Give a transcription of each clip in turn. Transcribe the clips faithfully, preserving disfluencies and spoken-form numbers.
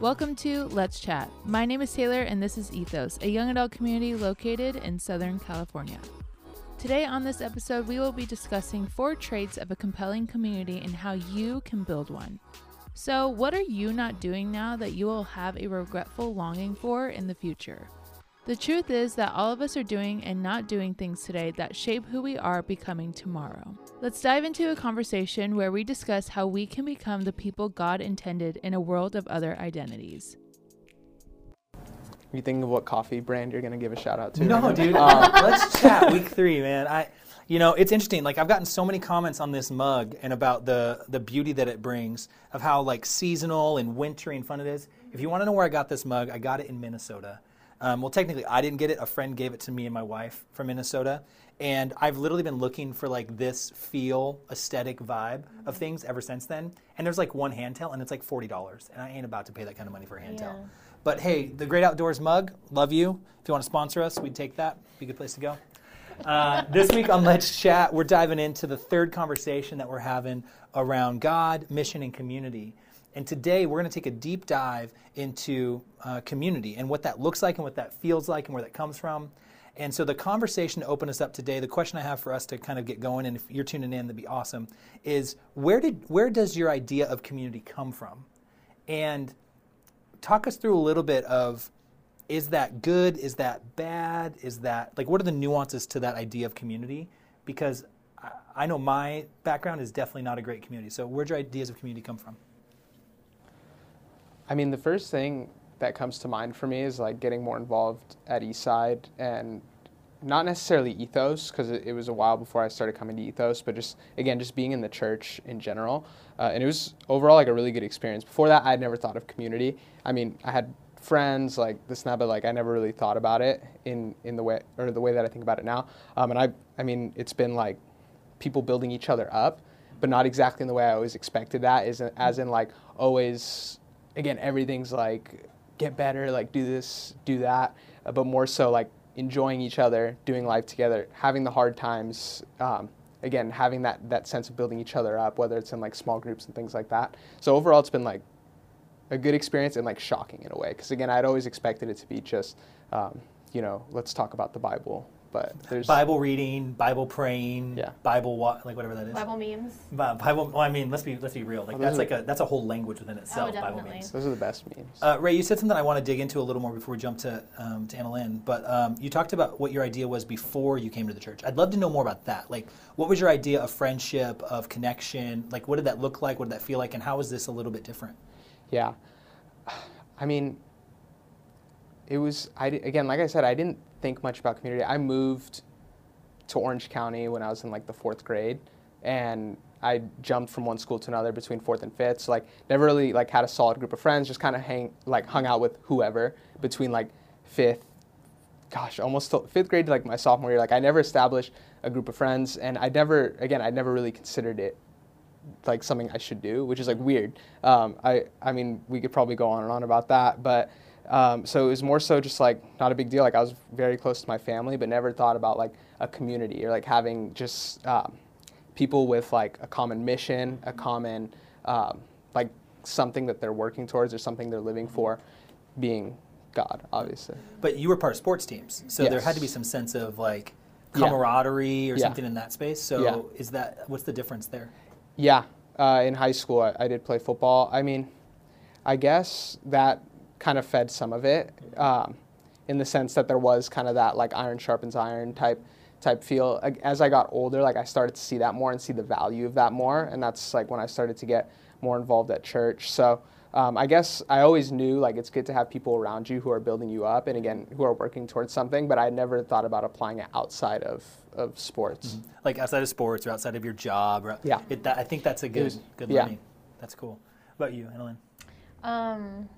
Welcome to Let's Chat. My name is Taylor and this is Ethos, a young adult community located in Southern California. Today on this episode, we will be discussing four traits of a compelling community and how you can build one. So, what are you not doing now that you will have a regretful longing for in the future? The truth is that all of us are doing and not doing things today that shape who we are becoming tomorrow. Let's dive into a conversation where we discuss how we can become the people God intended in a world of other identities. You think of what coffee brand you're going to give a shout out to? No, right dude. um, let's chat week three, man. I, you know, it's interesting. Like, I've gotten so many comments on this mug and about the, the beauty that it brings, of how like seasonal and wintry and fun it is. If you want to know where I got this mug, I got it in Minnesota. Um, well, technically, I didn't get it. A friend gave it to me and my wife from Minnesota. And I've literally been looking for, like, this feel, aesthetic vibe of things ever since then. And there's, like, one handtail, and it's, like, forty dollars. And I ain't about to pay that kind of money for a handtail. Yeah. But, hey, the Great Outdoors mug, love you. If you want to sponsor us, we'd take that. Be a good place to go. Uh, this week on Let's Chat, we're diving into the third conversation that we're having around God, mission, and community. And today we're going to take a deep dive into uh, community and what that looks like and what that feels like and where that comes from. And so the conversation to open us up today, the question I have for us to kind of get going, and if you're tuning in, that'd be awesome, is where did where does your idea of community come from? And talk us through a little bit of, is that good? Is that bad? Is that, like, what are the nuances to that idea of community? Because I, I know my background is definitely not a great community. So where'd your ideas of community come from? I mean, the first thing that comes to mind for me is like getting more involved at Eastside, and not necessarily Ethos, because it, it was a while before I started coming to Ethos, but just, again, just being in the church in general. Uh, and it was overall like a really good experience. Before that, I had never thought of community. I mean, I had friends, like this and that, but like I never really thought about it in, in the way, or the way that I think about it now. Um, and I, I mean, it's been like people building each other up, but not exactly in the way I always expected that, is as in like always... Again, everything's like, get better, like do this, do that, uh, but more so like enjoying each other, doing life together, having the hard times, um, again, having that, that sense of building each other up, whether it's in like small groups and things like that. So overall, it's been like a good experience and like shocking in a way, because again, I'd always expected it to be just, um, you know, let's talk about the Bible. But there's Bible reading, Bible praying, yeah. Bible wa- like whatever that is. Bible memes. Bible. Well, I mean, let's be let's be real. Like oh, that's like a that's a whole language within itself. Oh, Bible memes. Those are the best memes. Uh, Ray, you said something I want to dig into a little more before we jump to um, to Anna Lynn. But um, you talked about what your idea was before you came to the church. I'd love to know more about that. Like, what was your idea of friendship, of connection? Like, what did that look like? What did that feel like? And how is this a little bit different? Yeah, I mean, it was. I again, like I said, I didn't. think much about community. I moved to Orange County when I was in like the fourth grade, and I jumped from one school to another between fourth and fifth. So like never really like had a solid group of friends. Just kind of hang like hung out with whoever between like fifth, gosh, almost till fifth grade to like my sophomore year. Like I never established a group of friends, and I never again I never really considered it like something I should do, which is like weird. Um, I I mean we could probably go on and on about that, but. Um, so it was more so just like not a big deal. Like I was very close to my family, but never thought about like a community or like having just um, people with like a common mission, a common um, like something that they're working towards or something they're living for, being God, obviously. But you were part of sports teams, so yes. There had to be some sense of like camaraderie or yeah. something in that space. So yeah. Is that what's the difference there? Yeah, uh, in high school I, I did play football. I mean, I guess that. Kind of fed some of it um, in the sense that there was kind of that like iron sharpens iron type type feel. As I got older, like I started to see that more and see the value of that more, and that's like when I started to get more involved at church. So um, I guess I always knew like it's good to have people around you who are building you up and again who are working towards something, but I never thought about applying it outside of, of sports. Mm-hmm. Like outside of sports or outside of your job. Or, yeah. It, that, I think that's a good, was, good learning. Yeah. That's cool. What about you, Anna Lynn? Um.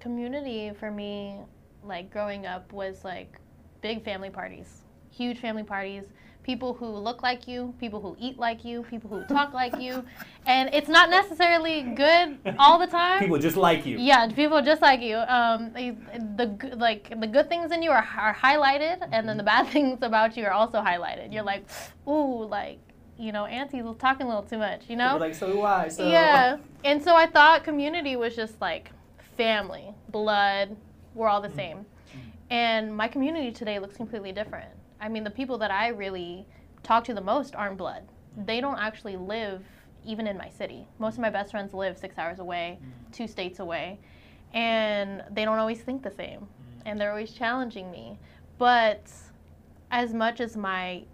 Community for me, like growing up, was like big family parties, huge family parties, people who look like you, people who eat like you, people who talk like you, and it's not necessarily good all the time. People just like you. Yeah, people just like you. Um, the like the good things in you are, are highlighted, mm-hmm. and then the bad things about you are also highlighted. You're like, ooh, like. You know, Auntie's talking a little too much. You know. We're like so why? So. Yeah, and so I thought community was just like. family, blood, we're all the same. And my community today looks completely different. I mean, the people that I really talk to the most aren't blood. They don't actually live even in my city. Most of my best friends live six hours away, two states away, and they don't always think the same, and they're always challenging me. But as much as my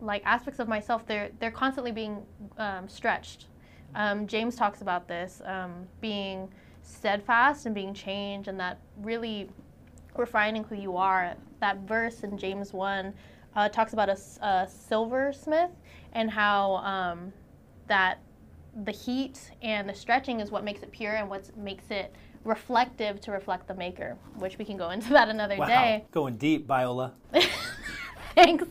like aspects of myself, they're they're constantly being um, stretched. Um, James talks about this, um, being steadfast and being changed, and that really refining who you are. That verse in James one uh, talks about a, a silversmith and how um, that the heat and the stretching is what makes it pure and what makes it reflective to reflect the maker, which we can go into that another wow. day. Going deep, Biola. Thanks.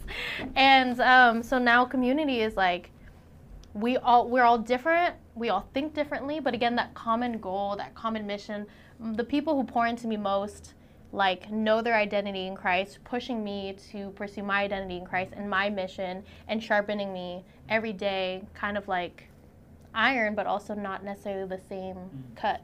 And um, so now community is like, we all, we're all different, we all think differently, but again, that common goal, that common mission, the people who pour into me most, like, know their identity in Christ, pushing me to pursue my identity in Christ and my mission, and sharpening me every day, kind of like iron, but also not necessarily the same mm-hmm. cut.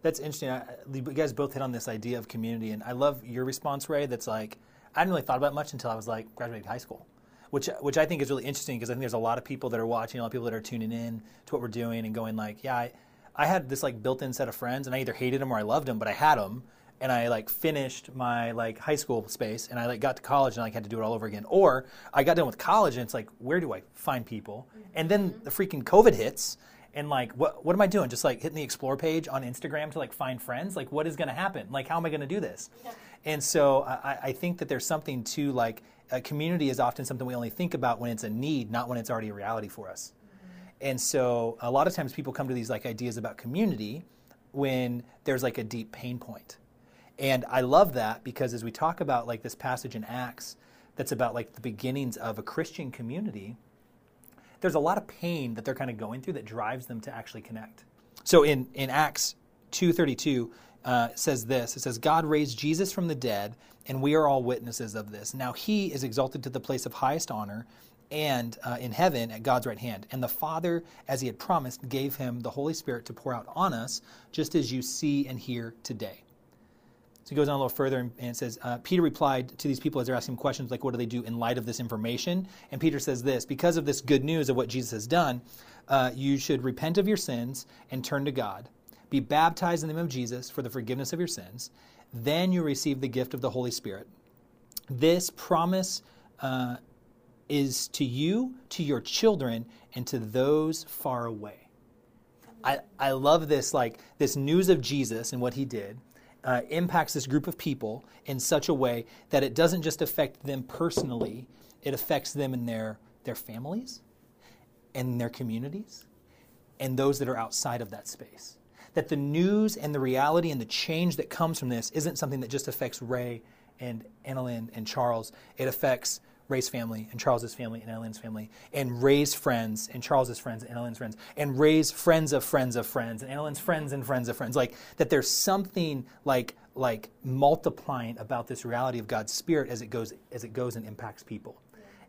That's interesting. I, you guys both hit on this idea of community, and I love your response, Ray, that's like, I hadn't really thought about it much until I was like graduating high school. Which, which I think is really interesting, because I think there's a lot of people that are watching, a lot of people that are tuning in to what we're doing and going like, yeah, I, I had this like built-in set of friends, and I either hated them or I loved them, but I had them, and I like finished my like high school space, and I like got to college and I like, had to do it all over again, or I got done with college and it's like, where do I find people? And then the freaking COVID hits, and like, what what am I doing? Just like hitting the explore page on Instagram to like find friends? Like, what is going to happen? Like, how am I going to do this? Yeah. And so I, I think that there's something to like, a community is often something we only think about when it's a need, not when it's already a reality for us. Mm-hmm. And so a lot of times people come to these like ideas about community when there's like a deep pain point. And I love that, because as we talk about like this passage in Acts that's about like the beginnings of a Christian community, there's a lot of pain that they're kind of going through that drives them to actually connect. So in, in Acts two thirty-two, Uh, says this, it says, God raised Jesus from the dead, and we are all witnesses of this. Now he is exalted to the place of highest honor and uh, in heaven at God's right hand. And the Father, as he had promised, gave him the Holy Spirit to pour out on us, just as you see and hear today. So he goes on a little further, and, and it says, uh, Peter replied to these people as they're asking questions, like, what do they do in light of this information? And Peter says this, because of this good news of what Jesus has done, uh, you should repent of your sins and turn to God. Be baptized in the name of Jesus for the forgiveness of your sins. Then you receive the gift of the Holy Spirit. This promise uh, is to you, to your children, and to those far away. I, I love this, like, this news of Jesus and what he did uh, impacts this group of people in such a way that it doesn't just affect them personally, it affects them in their, their families and their communities and those that are outside of that space. That the news and the reality and the change that comes from this isn't something that just affects Ray and Annalyn and Charles. It affects Ray's family and Charles's family and Annalyn's family and Ray's friends and Charles's friends and Annalyn's friends and Ray's friends of friends of friends and Annalyn's friends and friends of friends. Like, that there's something like like multiplying about this reality of God's Spirit as it goes as it goes and impacts people.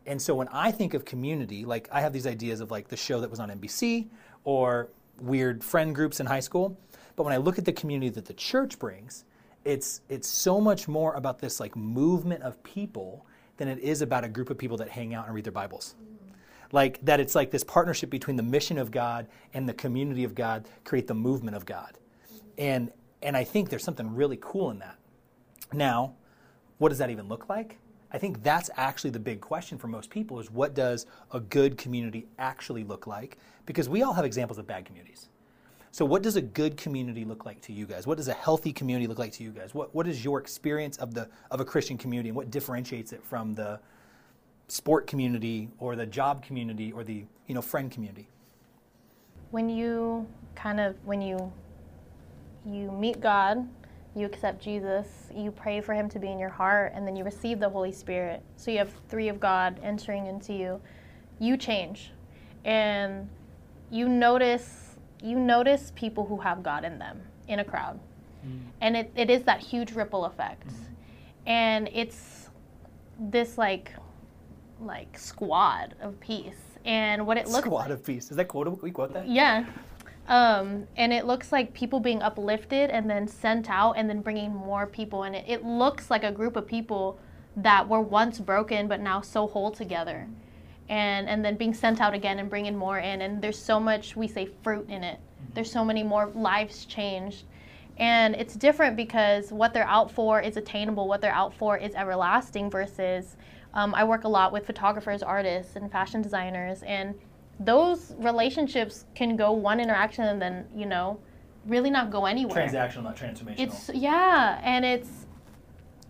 And so when I think of community, like, I have these ideas of like the show that was on N B C or weird friend groups in high school, but when I look at the community that the church brings, it's it's so much more about this like movement of people than it is about a group of people that hang out and read their Bibles. Like, that it's like this partnership between the mission of God and the community of God create the movement of God. And and I think there's something really cool in that. Now, what does that even look like? I think that's actually the big question for most people, is what does a good community actually look like? Because we all have examples of bad communities. So what does a good community look like to you guys? What does a healthy community look like to you guys? What what is your experience of the of a Christian community, and what differentiates it from the sport community or the job community or the, you know, friend community? When you kind of when you you meet God, you accept Jesus, you pray for him to be in your heart, and then you receive the Holy Spirit. So you have three of God entering into you. You change. And you notice you notice people who have God in them in a crowd. Mm. And it, it is that huge ripple effect. Mm. And it's this like like squad of peace. And what it looks like. Squad of peace. Is that quotable? Can we quote that? Yeah. Um, and it looks like people being uplifted and then sent out and then bringing more people. And it, it looks like a group of people that were once broken but now so whole together. And, and then being sent out again and bringing more in. And there's so much, we say, fruit in it. There's so many more lives changed. And it's different because what they're out for is attainable. What they're out for is everlasting versus um, I work a lot with photographers, artists, and fashion designers. And those relationships can go one interaction and then, you know, really not go anywhere. Transactional, not transformational. It's, yeah, and it's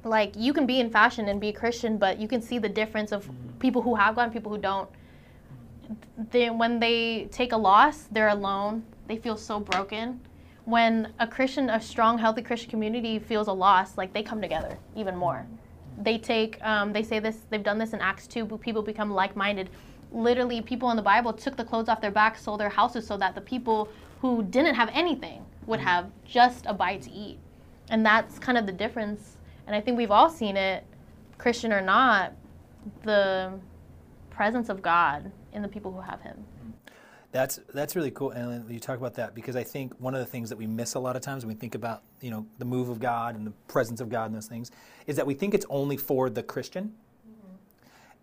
like you can be in fashion and be a Christian, but you can see the difference of mm-hmm. people who have gone, people who don't. They, when they take a loss, they're alone. They feel so broken. When a Christian, a strong, healthy Christian community feels a loss, like they come together even more. They take, um, they say this, they've done this in Acts two, but people become like-minded. Literally, people in the Bible took the clothes off their back, sold their houses so that the people who didn't have anything would have just a bite to eat. And that's kind of the difference. And I think we've all seen it, Christian or not, the presence of God in the people who have him. That's that's really cool, Ellen, you talk about that, because I think one of the things that we miss a lot of times when we think about, you know, the move of God and the presence of God and those things is that we think it's only for the Christian. Mm-hmm.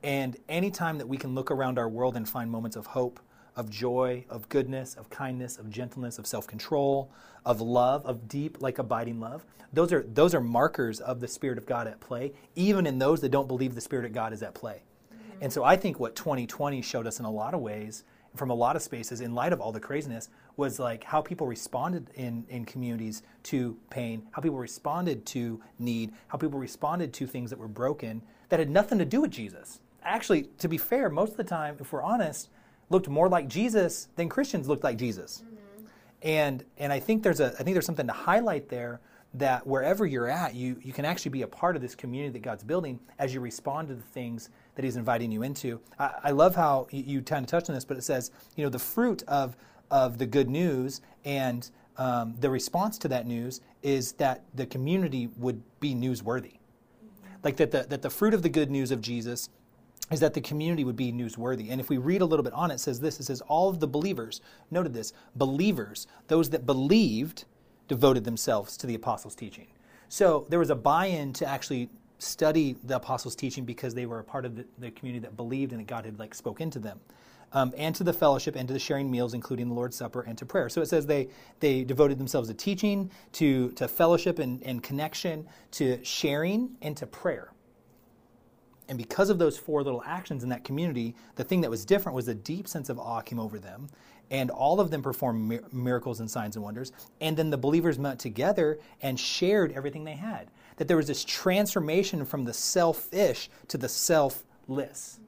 And any time that we can look around our world and find moments of hope, of joy, of goodness, of kindness, of gentleness, of self-control, of love, of deep, like abiding love, those are those are markers of the Spirit of God at play, even in those that don't believe the Spirit of God is at play. Mm-hmm. And so I think what twenty twenty showed us in a lot of ways, from a lot of spaces, in light of all the craziness, was like how people responded in, in communities to pain, how people responded to need, how people responded to things that were broken that had nothing to do with Jesus. Actually, to be fair, most of the time, if we're honest, looked more like Jesus than Christians looked like Jesus. Mm-hmm. And and I think there's a I think there's something to highlight there, that wherever you're at, you, you can actually be a part of this community that God's building as you respond to the things that he's inviting you into. I, I love how you, you kind of touched on this, but it says, you know, the fruit of of the good news and um, the response to that news is that the community would be newsworthy. Like that the, that the fruit of the good news of Jesus is that the community would be newsworthy. And if we read a little bit on it, it says this, it says, all of the believers, noted this, believers, those that believed, devoted themselves to the apostles' teaching. So there was a buy-in to actually study the apostles' teaching because they were a part of the, the community that believed and that God had like spoken to them. Um, and to the fellowship and to the sharing meals, including the Lord's Supper, and to prayer. So it says they they devoted themselves to teaching, to, to fellowship and, and connection, to sharing, and to prayer. And because of those four little actions in that community, the thing that was different was a deep sense of awe came over them. And all of them performed miracles and signs and wonders. And then the believers met together and shared everything they had. That there was this transformation from the selfish to the selfless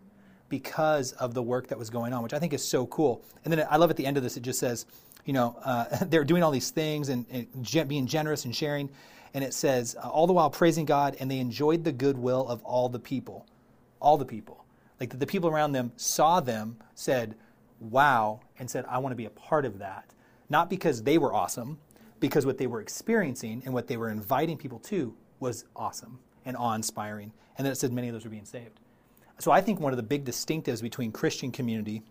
because of the work that was going on, which I think is so cool. And then I love at the end of this, it just says, you know, uh, they're doing all these things and, and being generous and sharing. And it says, all the while praising God, and they enjoyed the goodwill of all the people. All the people. Like the, the people around them saw them, said, wow, and said, I want to be a part of that. Not because they were awesome, because what they were experiencing and what they were inviting people to was awesome and awe-inspiring. And then it said many of those were being saved. So I think one of the big distinctives between Christian community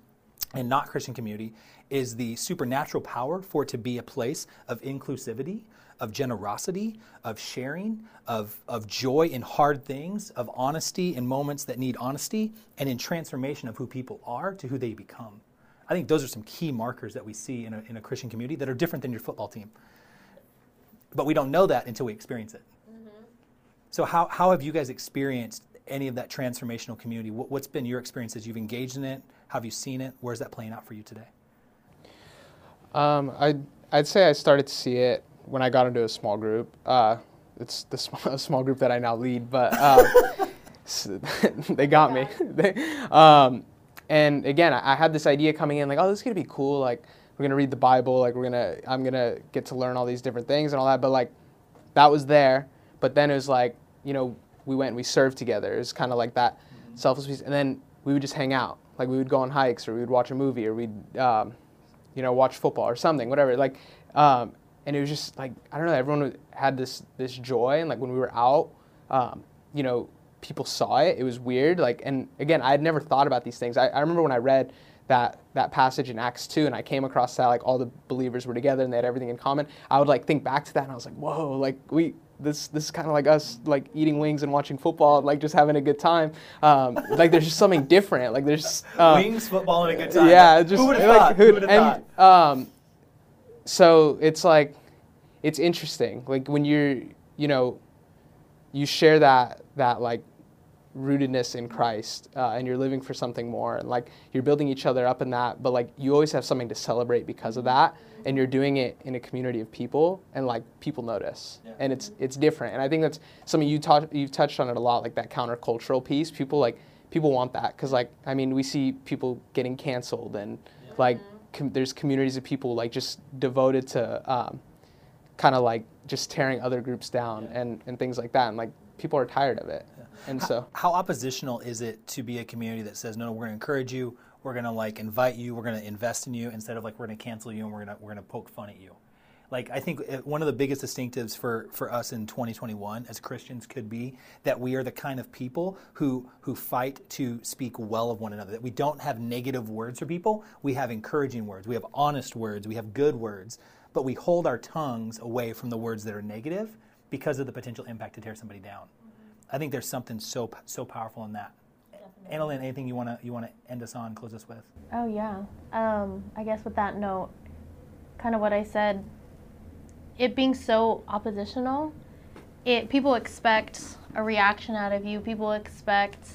and not Christian community is the supernatural power for it to be a place of inclusivity, of generosity, of sharing, of, of joy in hard things, of honesty in moments that need honesty, and in transformation of who people are to who they become. I think those are some key markers that we see in a, in a Christian community that are different than your football team. But we don't know that until we experience it. Mm-hmm. So how, how have you guys experienced any of that transformational community? What, what's been your experience as you've engaged in it? How have you seen it? Where's that playing out for you today? Um, I'd, I'd say I started to see it when I got into a small group. Uh, it's the small, small group that I now lead, but um, they got me. they, um, And again, I had this idea coming in, like, oh, this is going to be cool. Like, we're going to read the Bible. Like, we're going to, I'm going to get to learn all these different things and all that. But, like, that was there. But then it was like, you know, we went and we served together. It was kind of like that mm-hmm. selfless piece. And then we would just hang out. Like, we would go on hikes, or we would watch a movie, or we'd, um, you know, watch football or something, whatever. Like, um, and it was just like, I don't know, everyone had this, this joy. And, like, when we were out, um, you know, people saw it. It was weird. Like, and again, I had never thought about these things. I, I remember when I read that that passage in Acts two, and I came across that, like, all the believers were together and they had everything in common, I would, like, think back to that, and I was like, whoa, like, we, this this is kind of like us, like, eating wings and watching football and, like, just having a good time. Um, like, there's just something different. Like, there's... Um, wings, football, and a good time. Yeah. Just, who would have like, thought? Who, who would have thought? Um, so it's, like, it's interesting. Like, when you're, you know, you share that, that like, rootedness in Christ, uh, and you're living for something more, and like you're building each other up in that, but like you always have something to celebrate because of that, and you're doing it in a community of people, and like people notice. Yeah. And it's it's different, and I think that's something you talked you've touched on it a lot, like that countercultural piece. People like people want that, because like I mean we see people getting canceled, and yeah. like com there's communities of people like just devoted to um, kind of like just tearing other groups down, yeah. and and things like that, and like people are tired of it. And so, how, how oppositional is it to be a community that says, no, no, we're going to encourage you, we're going to like invite you, we're going to invest in you, instead of like we're going to cancel you and we're going to we're going to poke fun at you? Like, I think one of the biggest distinctives for, for us in twenty twenty-one as Christians could be that we are the kind of people who who fight to speak well of one another, that we don't have negative words for people, we have encouraging words, we have honest words, we have good words, but we hold our tongues away from the words that are negative because of the potential impact to tear somebody down. I think there's something so so powerful in that. Annalyn, anything you wanna you wanna end us on, close us with? Oh yeah, um, I guess with that note, kind of what I said. It being so oppositional, it people expect a reaction out of you. People expect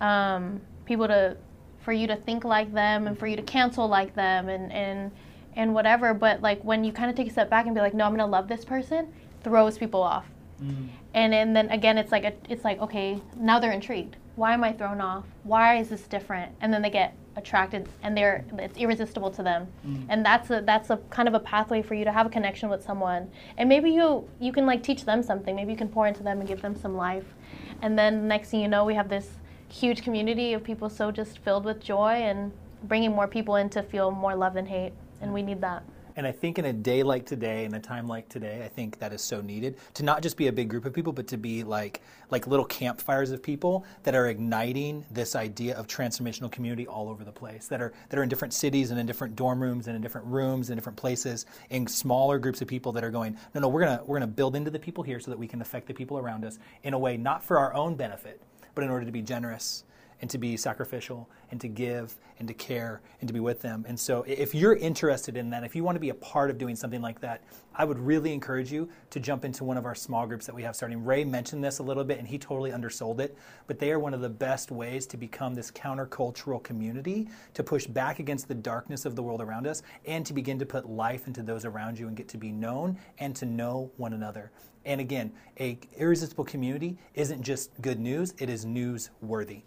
um, people to for you to think like them and for you to cancel like them and and and whatever. But like when you kind of take a step back and be like, no, I'm gonna love this person, throws people off. Mm-hmm. And, and then again, it's like, a, it's like, okay, now they're intrigued. Why am I thrown off? Why is this different? And then they get attracted, and they're, it's irresistible to them. Mm-hmm. And that's a, that's a kind of a pathway for you to have a connection with someone. And maybe you, you can like teach them something. Maybe you can pour into them and give them some life. And then next thing you know, we have this huge community of people so just filled with joy and bringing more people in to feel more love than hate. And we need that. And I think in a day like today, in a time like today, I think that is so needed, to not just be a big group of people, but to be like like little campfires of people that are igniting this idea of transformational community all over the place, that are that are in different cities and in different dorm rooms and in different rooms and in different places, in smaller groups of people that are going, no, no, we're gonna we're gonna build into the people here so that we can affect the people around us in a way not for our own benefit, but in order to be generous and to be sacrificial, and to give, and to care, and to be with them. And so if you're interested in that, if you want to be a part of doing something like that, I would really encourage you to jump into one of our small groups that we have starting. Ray mentioned this a little bit, and he totally undersold it, but they are one of the best ways to become this countercultural community, to push back against the darkness of the world around us, and to begin to put life into those around you and get to be known and to know one another. And again, an irresistible community isn't just good news, it is newsworthy.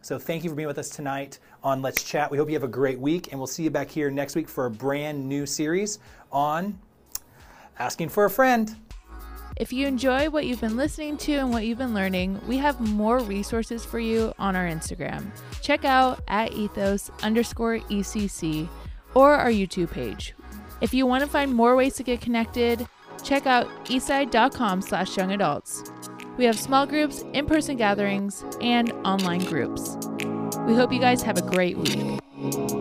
So thank you for being with us tonight on Let's Chat. We hope you have a great week, and we'll see you back here next week for a brand new series on Asking for a Friend. If you enjoy what you've been listening to and what you've been learning, we have more resources for you on our Instagram. Check out at ethos underscore ECC or our YouTube page. If you want to find more ways to get connected, check out eastside.com slash young adults. We have small groups, in-person gatherings, and online groups. We hope you guys have a great week.